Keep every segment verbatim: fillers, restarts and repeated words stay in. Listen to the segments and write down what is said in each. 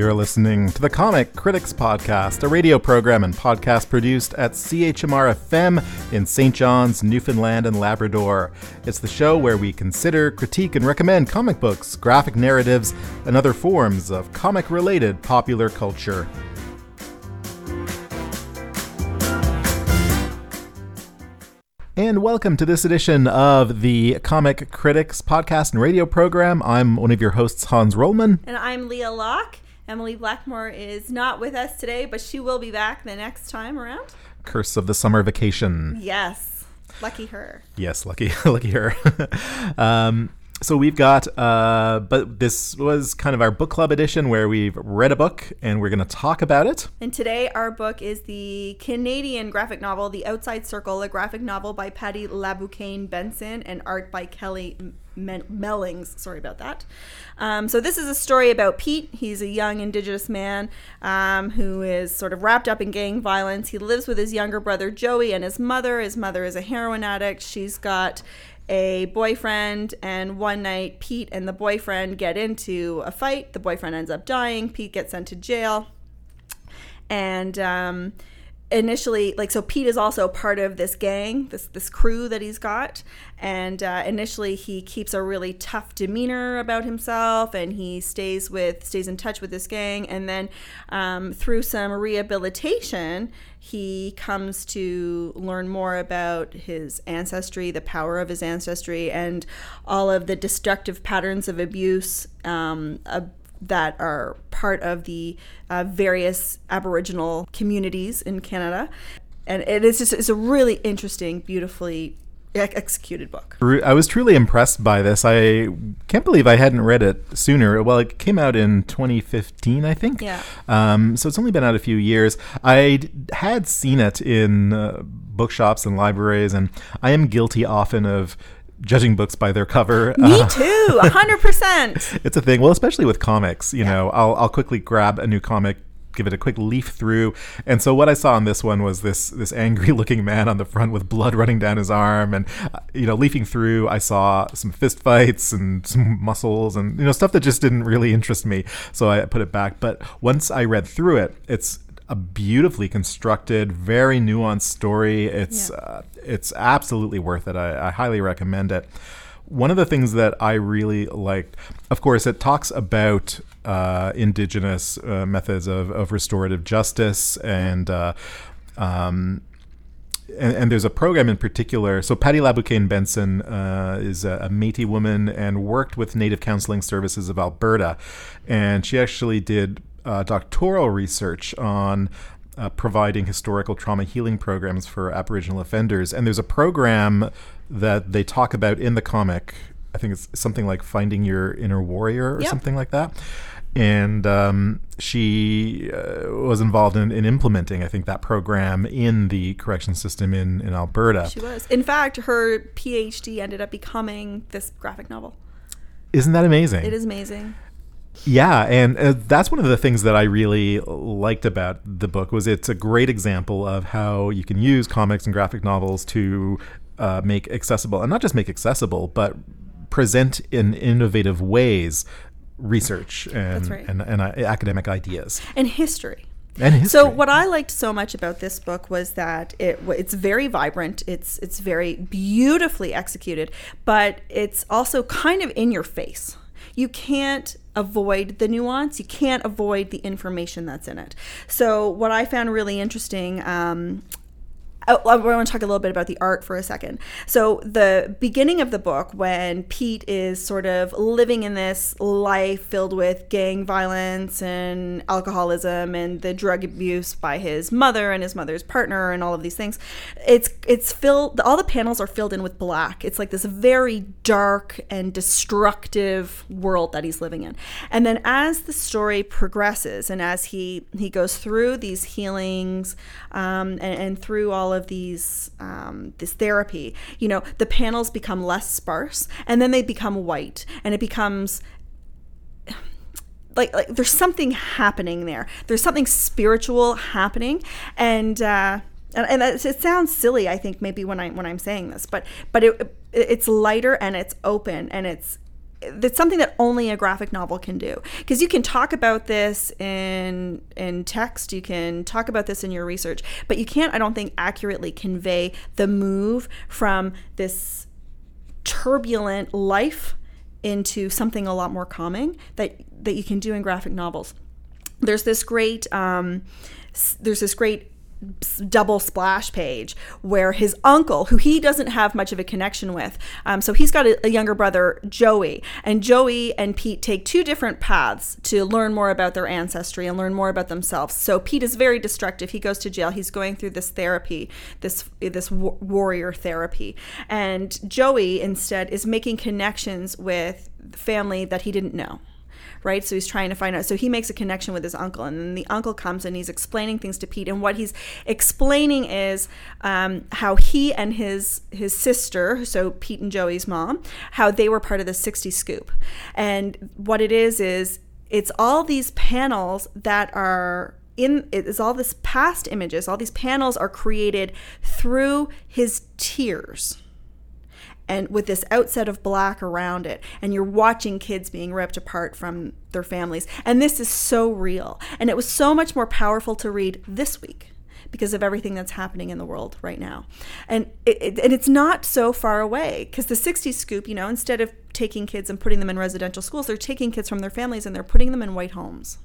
You're listening to the Comic Critics Podcast, a radio program and podcast produced at C H M R F M in Saint John's, Newfoundland and Labrador. It's the show where we consider, critique, and recommend comic books, graphic narratives, and other forms of comic-related popular culture. And welcome to this edition of the Comic Critics Podcast and Radio Program. I'm one of your hosts, Hans Rollman. And I'm Leah Locke. Emily Blackmore is not with us today, but she will be back the next time around. Curse of the summer vacation. Yes. Lucky her. Yes, lucky lucky her. um, so we've got, uh, but this was kind of our book club edition where we've read a book and we're going to talk about it. And today our book is the Canadian graphic novel, The Outside Circle, a graphic novel by Patti LaBoucane-Benson and art by Kelly Mellings. Sorry about that. Um, so this is a story about Pete. He's a young Indigenous man um, who is sort of wrapped up in gang violence. He lives with his younger brother Joey and his mother. His mother is a heroin addict. She's got a boyfriend, and one night Pete and the boyfriend get into a fight. The boyfriend ends up dying. Pete gets sent to jail. And um, initially, like, so Pete is also part of this gang, this this crew that he's got. And uh, initially he keeps a really tough demeanor about himself, and he stays with stays in touch with this gang. And then um, through some rehabilitation, he comes to learn more about his ancestry, the power of his ancestry, and all of the destructive patterns of abuse um, uh, that are part of the uh, various Aboriginal communities in Canada. And it is just, it's a really interesting, beautifully executed book. I was truly impressed by this. I can't believe I hadn't read it sooner. Well, it came out in twenty fifteen, I think. Yeah. Um, so it's only been out a few years. I had seen it in uh, bookshops and libraries, and I am guilty often of judging books by their cover. Me uh, too, one hundred percent. It's a thing. Well, especially with comics, you yeah. know, I'll, I'll quickly grab a new comic, give it a quick leaf through. And so what I saw on this one was this this angry looking man on the front with blood running down his arm, and you know, leafing through I saw some fist fights and some muscles and you know, stuff that just didn't really interest me, so I put it back. But once I read through it, it's a beautifully constructed, very nuanced story. It's yeah. uh, it's absolutely worth it. I, I highly recommend it. One of the things that I really liked, of course, it talks about uh, Indigenous uh, methods of, of restorative justice, and, uh, um, and and there's a program in particular. So Patti LaBoucane-Benson uh, is a, a Métis woman and worked with Native Counseling Services of Alberta, and she actually did uh, doctoral research on uh, providing historical trauma healing programs for Aboriginal offenders. And there's a program that they talk about in the comic. I think it's something like Finding Your Inner Warrior or yep. something like that. And um, she uh, was involved in, in implementing, I think, that program in the correction system in, in Alberta. She was. In fact, her PhD ended up becoming this graphic novel. Isn't that amazing? It is amazing. Yeah, and uh, that's one of the things that I really liked about the book, was it's a great example of how you can use comics and graphic novels to Uh, make accessible, and not just make accessible, but present in innovative ways research and right. and, and uh, academic ideas and history. And history. So what I liked so much about this book was that it it's very vibrant. It's it's very beautifully executed, but it's also kind of in your face. You can't avoid the nuance. You can't avoid the information that's in it. So what I found really interesting. Um, I want to talk a little bit about the art for a second. So the beginning of the book, when Pete is sort of living in this life filled with gang violence and alcoholism and the drug abuse by his mother and his mother's partner and all of these things, it's it's filled, all the panels are filled in with black. It's like this very dark and destructive world that he's living in. And then as the story progresses and as he, he goes through these healings um, and, and through all of of these um this therapy, you know, the panels become less sparse, and then they become white, and it becomes like like there's something happening there there's something spiritual happening. And uh and, and it sounds silly, I think, maybe when I when I'm saying this, but but it it's lighter and it's open and it's that's something that only a graphic novel can do, because you can talk about this in in text, you can talk about this in your research, but you can't, I don't think, accurately convey the move from this turbulent life into something a lot more calming that that you can do in graphic novels. There's this great um, there's this great double splash page where his uncle, who he doesn't have much of a connection with, um, so he's got a, a younger brother, Joey, and Joey and Pete take two different paths to learn more about their ancestry and learn more about themselves. So Pete is very destructive. He goes to jail. He's going through this therapy, this this war- warrior therapy, and Joey instead is making connections with family that he didn't know. Right, so he's trying to find out. So he makes a connection with his uncle, and then the uncle comes and he's explaining things to Pete. And what he's explaining is um, how he and his his sister, so Pete and Joey's mom, how they were part of the Sixties Scoop. And what it is is it's all these panels that are in. It is all this past images. All these panels are created through his tears, and with this outset of black around it, and you're watching kids being ripped apart from their families. And this is so real. And it was so much more powerful to read this week because of everything that's happening in the world right now. And it, it, and it's not so far away, because the Sixties Scoop, you know, instead of taking kids and putting them in residential schools, they're taking kids from their families and they're putting them in white homes.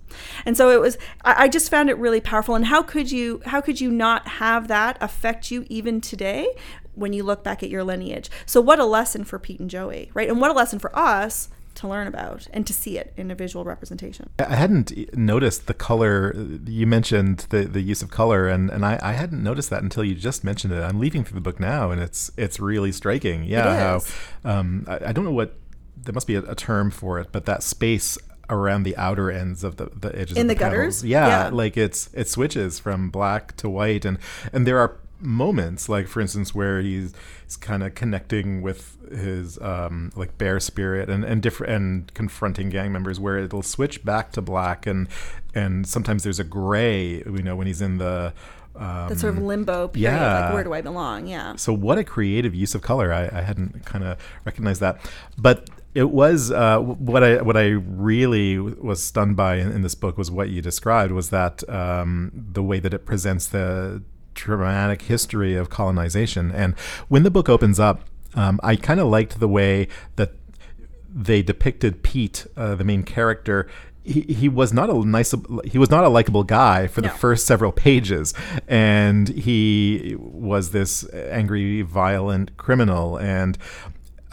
And so it was, I, I just found it really powerful. And how could you, how could you not have that affect you even today when you look back at your lineage? So what a lesson for Pete and Joey, right? And what a lesson for us to learn about and to see it in a visual representation. I hadn't noticed the color. You mentioned the, the use of color, and, and I, I hadn't noticed that until you just mentioned it. I'm leafing through the book now, and it's it's really striking. Yeah, how um, I, I don't know what, there must be a, a term for it, but that space around the outer ends of the, the edges in of the, the gutters, yeah, yeah, like it's it switches from black to white, and and there are moments, like for instance where he's, he's kind of connecting with his um like bear spirit and and different and confronting gang members, where it'll switch back to black, and and sometimes there's a gray, you know, when he's in the um the sort of limbo period, yeah, like where do I belong. Yeah, so what a creative use of color. I, I hadn't kind of recognized that, but it was uh, what I what I really was stunned by in, in this book was what you described, was that um the way that it presents the traumatic history of colonization. And when the book opens up, um, I kind of liked the way that they depicted Pete, uh, the main character. He, he was not a nice, he was not a likable guy for no. the first several pages, and he was this angry, violent criminal. And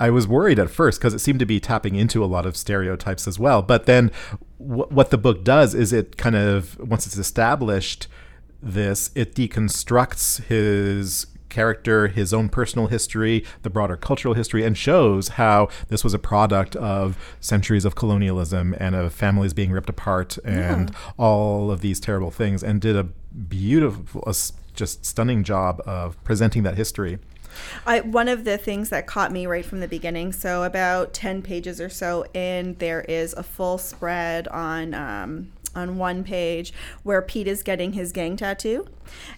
I was worried at first because it seemed to be tapping into a lot of stereotypes as well. But then, w- what the book does is it kind of, once it's established this, it deconstructs his character, his own personal history, the broader cultural history, and shows how this was a product of centuries of colonialism and of families being ripped apart and yeah. all of these terrible things, and did a beautiful, a just stunning job of presenting that history. I, one of the things that caught me right from the beginning, so about ten pages or so in, there is a full spread on um, on one page where Pete is getting his gang tattoo,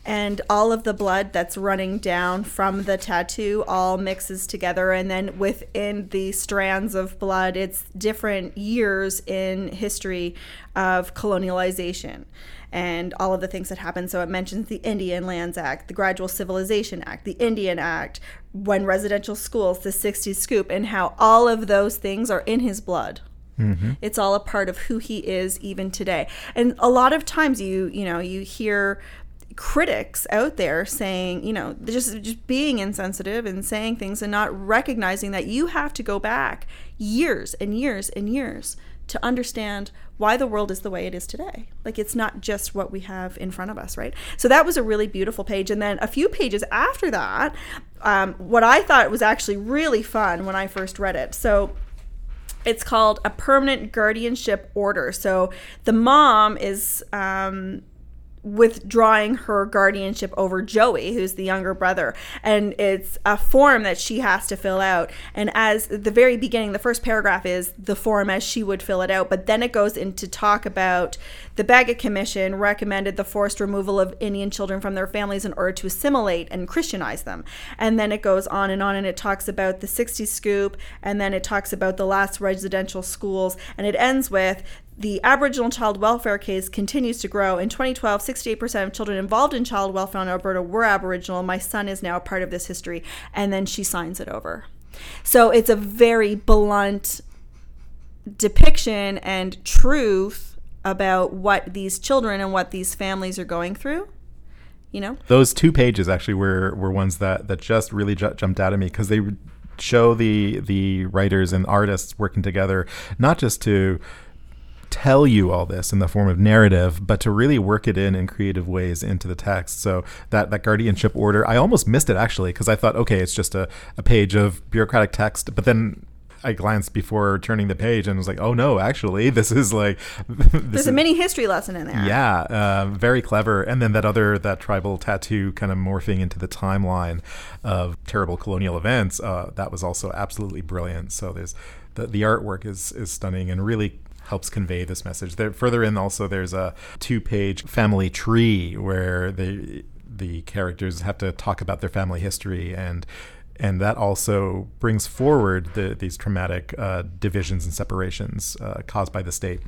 and all of the blood that's running down from the tattoo all mixes together, and then within the strands of blood, it's different years in history of colonialization and all of the things that happened. So it mentions the Indian Lands Act, the Gradual Civilization Act, the Indian Act, when residential schools, the Sixties Scoop, and how all of those things are in his blood. Mm-hmm. It's all a part of who he is even today. And a lot of times you, you know, you hear critics out there saying, you know, just just being insensitive and saying things and not recognizing that you have to go back years and years and years to understand why the world is the way it is today. Like, it's not just what we have in front of us, right? So that was a really beautiful page. And then a few pages after that, um, what I thought was actually really fun when I first read it. So it's called A Permanent Guardianship Order. So the mom is um, withdrawing her guardianship over Joey, who's the younger brother, and it's a form that she has to fill out. And as at the very beginning, the first paragraph is the form as she would fill it out, but then it goes into talk about the Bagot Commission recommended the forced removal of Indian children from their families in order to assimilate and Christianize them. And then it goes on and on, and it talks about the Sixties Scoop, and then it talks about the last residential schools, and it ends with the Aboriginal child welfare case continues to grow. In twenty twelve, sixty-eight percent of children involved in child welfare in Alberta were Aboriginal. My son is now a part of this history. And then she signs it over. So it's a very blunt depiction and truth about what these children and what these families are going through. You know, those two pages actually were were ones that that just really ju- jumped out at me, because they show the the writers and artists working together, not just to tell you all this in the form of narrative, but to really work it in in creative ways into the text. So that that guardianship order, I almost missed it actually, because I thought, okay, it's just a, a page of bureaucratic text, but then I glanced before turning the page and was like, oh no, actually this is like this there's is, a mini history lesson in there. Yeah, uh, very clever. And then that other that tribal tattoo kind of morphing into the timeline of terrible colonial events, uh, that was also absolutely brilliant. So there's the, the artwork is is stunning and really helps convey this message. There, further in also, there's a two-page family tree where the the characters have to talk about their family history, and and that also brings forward the, these traumatic uh, divisions and separations uh, caused by the state.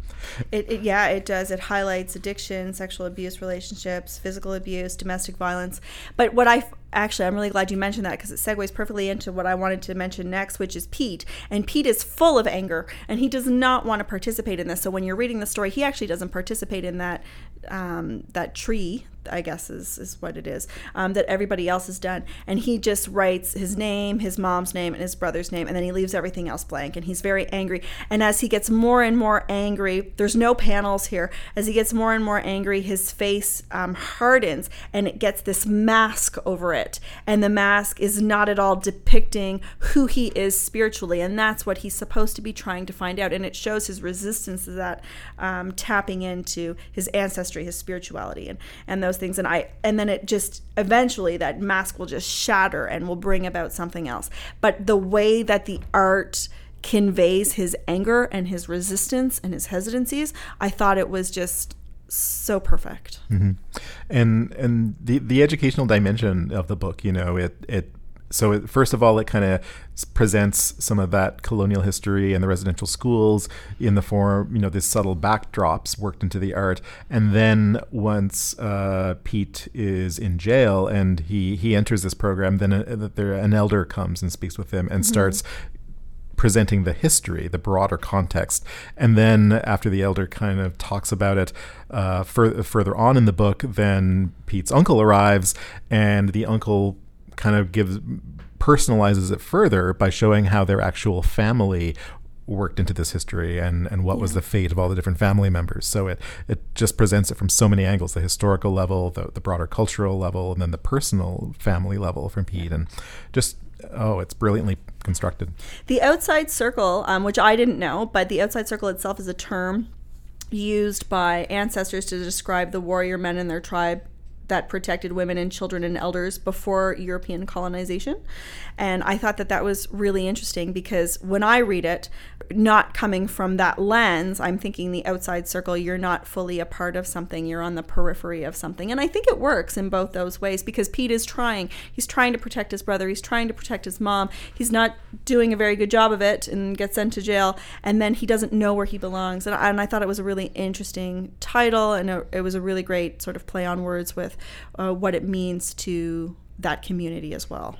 It, it, yeah, it does. It highlights addiction, sexual abuse relationships, physical abuse, domestic violence. But what I actually, I'm really glad you mentioned that, because it segues perfectly into what I wanted to mention next, which is Pete. And Pete is full of anger, and he does not want to participate in this. So when you're reading the story, he actually doesn't participate in that um, that tree, I guess is, is what it is, um, that everybody else has done. And he just writes his name, his mom's name, and his brother's name, and then he leaves everything else blank. And he's very angry. And as he gets more and more angry, there's no panels here. As he gets more and more angry, his face um, hardens, and it gets this mask over it. It. And the mask is not at all depicting who he is spiritually, and that's what he's supposed to be trying to find out. And it shows his resistance to that, um, tapping into his ancestry, his spirituality, and, and those things. And I and then it just eventually that mask will just shatter and will bring about something else. But the way that the art conveys his anger and his resistance and his hesitancies, I thought it was just so perfect. Mm-hmm. And and the the educational dimension of the book, you know, it it so it, first of all, it kind of presents some of that colonial history and the residential schools in the form, you know, these subtle backdrops worked into the art. And then once uh, Pete is in jail and he he enters this program, then a, there an elder comes and speaks with him and mm-hmm. starts presenting the history, the broader context. And then after the elder kind of talks about it uh, fur- further on in the book, then Pete's uncle arrives, and the uncle kind of gives personalizes it further by showing how their actual family worked into this history and, and what yeah. was the fate of all the different family members. So it, it just presents it from so many angles, the historical level, the, the broader cultural level, and then the personal family level from Pete. And just, oh, it's brilliantly constructed. The outside circle, um, which I didn't know, but the outside circle itself is a term used by ancestors to describe the warrior men in their tribe that protected women and children and elders before European colonization. And I thought that that was really interesting, because when I read it, not coming from that lens, I'm thinking the outside circle, you're not fully a part of something, you're on the periphery of something. And I think it works in both those ways, because Pete is trying. He's trying to protect his brother, he's trying to protect his mom, he's not doing a very good job of it and gets sent to jail, and then he doesn't know where he belongs. And I, and I thought it was a really interesting title, and a, it was a really great sort of play on words with uh, what it means to that community as well.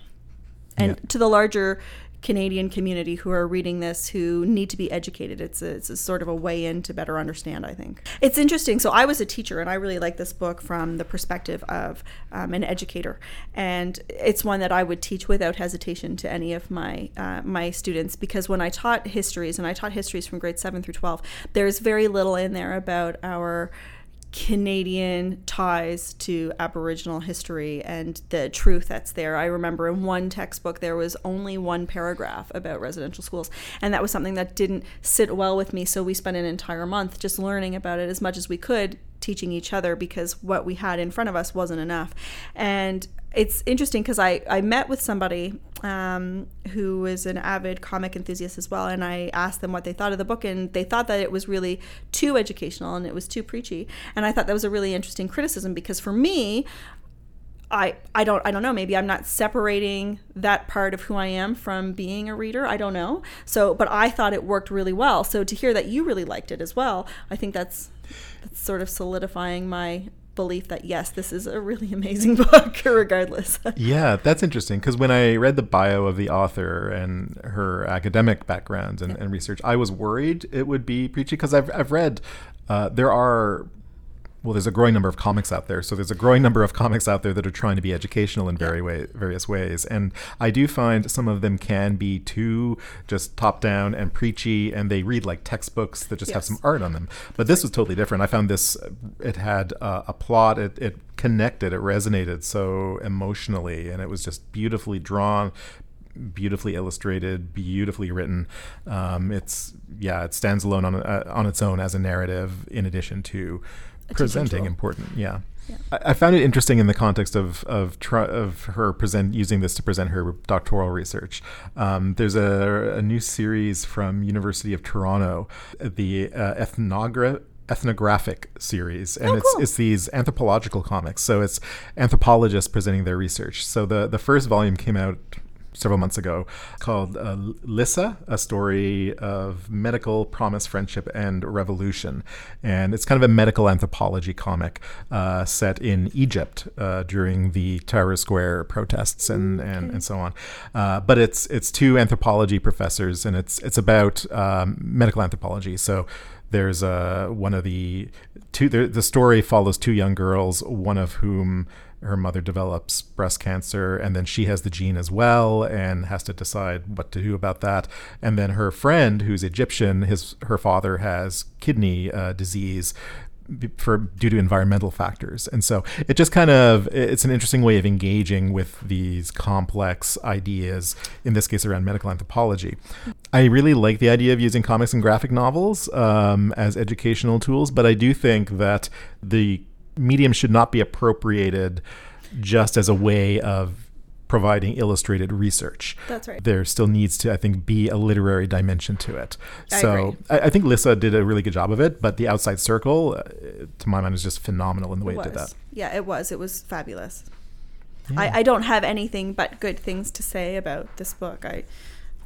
And yeah. to the larger Canadian community who are reading this, who need to be educated. It's a, it's a sort of a way in to better understand, I think. It's interesting. So I was a teacher, and I really like this book from the perspective of um, an educator. And it's one that I would teach without hesitation to any of my uh, my students, because when I taught histories, and I taught histories from grade seven through twelve, there's very little in there about our Canadian ties to Aboriginal history and the truth that's there. I remember in one textbook there was only one paragraph about residential schools, and that was something that didn't sit well with me, so we spent an entire month just learning about it as much as we could, teaching each other because what we had in front of us wasn't enough. And it's interesting because I, I met with somebody um, who is an avid comic enthusiast as well, and I asked them what they thought of the book, and they thought that it was really too educational and it was too preachy. And I thought that was a really interesting criticism, because for me, I, I don't I don't know, maybe I'm not separating that part of who I am from being a reader. I don't know. So, but I thought it worked really well. So to hear that you really liked it as well, I think that's, that's sort of solidifying my belief that yes, this is a really amazing book regardless. Yeah, that's interesting, because when I read the bio of the author and her academic background and, yeah. and research, I was worried it would be preachy, because I've, I've read uh, there are Well, there's a growing number of comics out there. So there's a growing number of comics out there that are trying to be educational in very way, various ways. And I do find some of them can be too just top down and preachy, and they read like textbooks that just yes. have some art on them. But this was totally different. I found this, it had uh, a plot, it, it connected, it resonated so emotionally, and it was just beautifully drawn, beautifully illustrated, beautifully written. Um, it's, yeah, it stands alone on uh, on its own as a narrative, in addition to presenting important. Yeah. yeah. I, I found it interesting in the context of of, tr- of her present using this to present her doctoral research. Um, there's a, a new series from University of Toronto, the uh, ethnogra- ethnographic series, and oh, it's cool. it's these anthropological comics. So it's anthropologists presenting their research. So the the first volume came out several months ago, called uh, Lissa, a story of medical promise, friendship, and revolution. And it's kind of a medical anthropology comic uh, set in Egypt uh, during the Tahrir Square protests and, and, okay. and so on. Uh, but it's it's two anthropology professors, and it's it's about um, medical anthropology. So there's uh, one of the two, the, the story follows two young girls, one of whom her mother develops breast cancer, and then she has the gene as well and has to decide what to do about that. And then her friend, who's Egyptian, his her father has kidney uh, disease for due to environmental factors. And so it just kind of, it's an interesting way of engaging with these complex ideas, in this case around medical anthropology. I really like the idea of using comics and graphic novels um, as educational tools, but I do think that the medium should not be appropriated just as a way of providing illustrated research. That's right. There still needs to, I think, be a literary dimension to it. I so agree. I, I think Lissa did a really good job of it, but The Outside Circle, uh, to my mind, was just phenomenal in the way it, it did that. Yeah, it was. It was fabulous. Yeah. I, I don't have anything but good things to say about this book. I,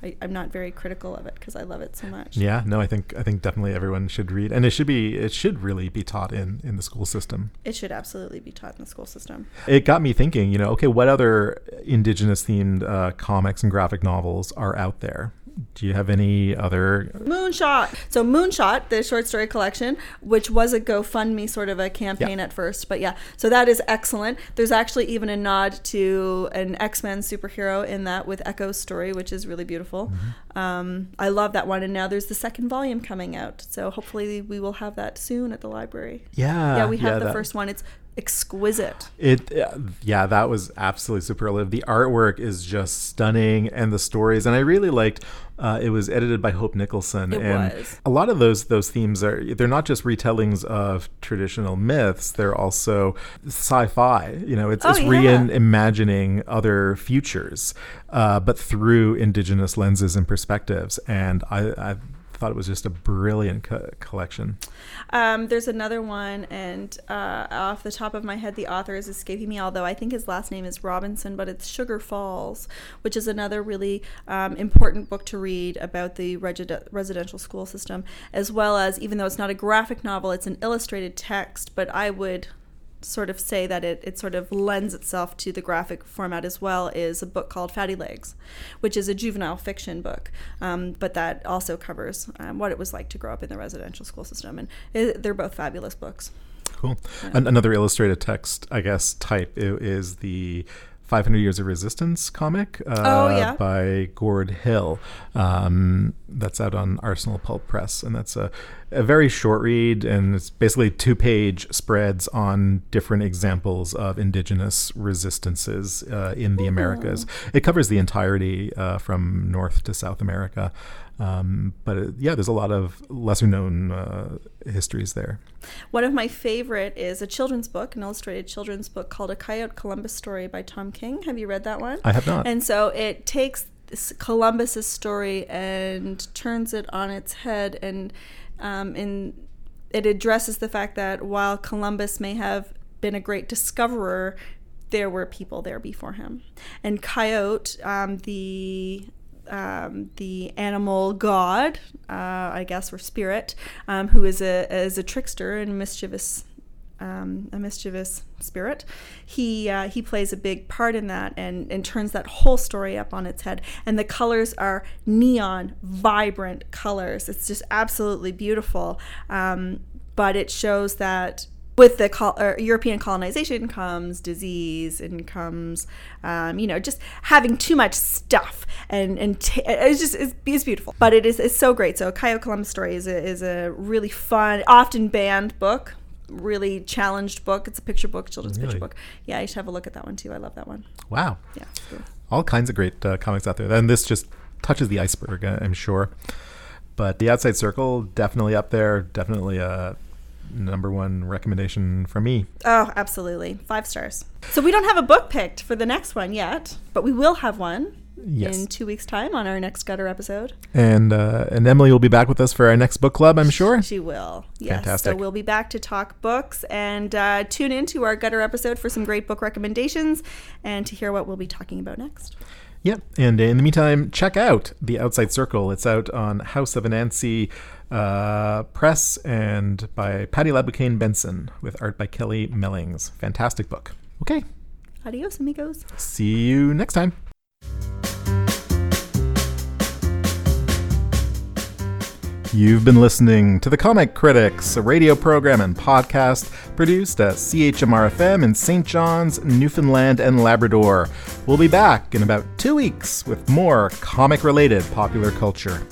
I, I'm not very critical of it because I love it so much. Yeah, no, I think I think definitely everyone should read, and it should be it should really be taught in, in the school system. It should absolutely be taught in the school system. It got me thinking, you know, okay, what other Indigenous themed uh, comics and graphic novels are out there? Do you have any other? Moonshot. So Moonshot, the short story collection, which was a GoFundMe sort of a campaign yeah. at first, but yeah, so that is excellent. There's actually even a nod to an X-Men superhero in that with Echo's story, which is really beautiful. Mm-hmm. Um, I love that one, and now there's the second volume coming out, so hopefully we will have that soon at the library. Yeah, yeah, we have yeah, the that. first one. It's exquisite. It yeah, that was absolutely superlative. The artwork is just stunning, and the stories, and I really liked. Uh, it was edited by Hope Nicholson, it and was. a lot of those those themes are they're not just retellings of traditional myths; they're also sci-fi. You know, it's, oh, it's yeah. reimagining other futures, uh, but through Indigenous lenses and perspectives. And I. I thought it was just a brilliant co- collection. Um, there's another one, and uh, off the top of my head, the author is escaping me, although I think his last name is Robinson, but it's Sugar Falls, which is another really um, important book to read about the reg- residential school system, as well as, even though it's not a graphic novel, it's an illustrated text, but I would sort of say that it, it sort of lends itself to the graphic format as well, is a book called Fatty Legs, which is a juvenile fiction book, um, but that also covers um, what it was like to grow up in the residential school system, and it, they're both fabulous books. Cool. Yeah. An- another illustrated text, I guess, type is the five hundred Years of Resistance comic uh, oh, yeah. by Gord Hill. Um, that's out on Arsenal Pulp Press, and that's a a very short read, and it's basically two-page spreads on different examples of indigenous resistances uh, in the Ooh. Americas. It covers the entirety uh, from North to South America. Um, but it, yeah, there's a lot of lesser-known uh, histories there. One of my favorite is a children's book, an illustrated children's book called A Coyote Columbus Story by Tom King. Have you read that one? I have not. And so it takes Columbus's story and turns it on its head, and um, in, it addresses the fact that while Columbus may have been a great discoverer, there were people there before him. And Coyote, um, the um, the animal god, uh, I guess, or spirit, um, who is a is a trickster and mischievous. Um, a mischievous spirit. He uh, he plays a big part in that, and, and turns that whole story up on its head. And the colors are neon, vibrant colors. It's just absolutely beautiful. Um, but it shows that with the col- or European colonization comes disease, and comes, um, you know, just having too much stuff. And and t- it's just it's, it's beautiful. But it is it's so great. So Coyote Columbus Story is a, is a really fun, often banned book. Really challenged book. It's a picture book, children's really? picture book. Yeah, you should have a look at that one too. I love that one. Wow. Yeah. Cool. All kinds of great uh, comics out there. And this just touches the iceberg, I'm sure. But The Outside Circle, definitely up there. Definitely a number one recommendation for me. Oh, absolutely. Five stars. So we don't have a book picked for the next one yet, but we will have one. Yes. In two weeks' time on our next Gutter episode. And uh, and Emily will be back with us for our next book club, I'm sure. She will. Yes. Fantastic. So we'll be back to talk books, and uh, tune into our Gutter episode for some great book recommendations and to hear what we'll be talking about next. Yep. And in the meantime, check out The Outside Circle. It's out on House of Anansi uh, Press and by Patti LaBoucane-Benson with art by Kelly Mellings. Fantastic book. Okay. Adios, amigos. See you next time. You've been listening to The Comic Critics, a radio program and podcast produced at C H M R F M in Saint John's, Newfoundland and Labrador. We'll be back in about two weeks with more comic-related popular culture.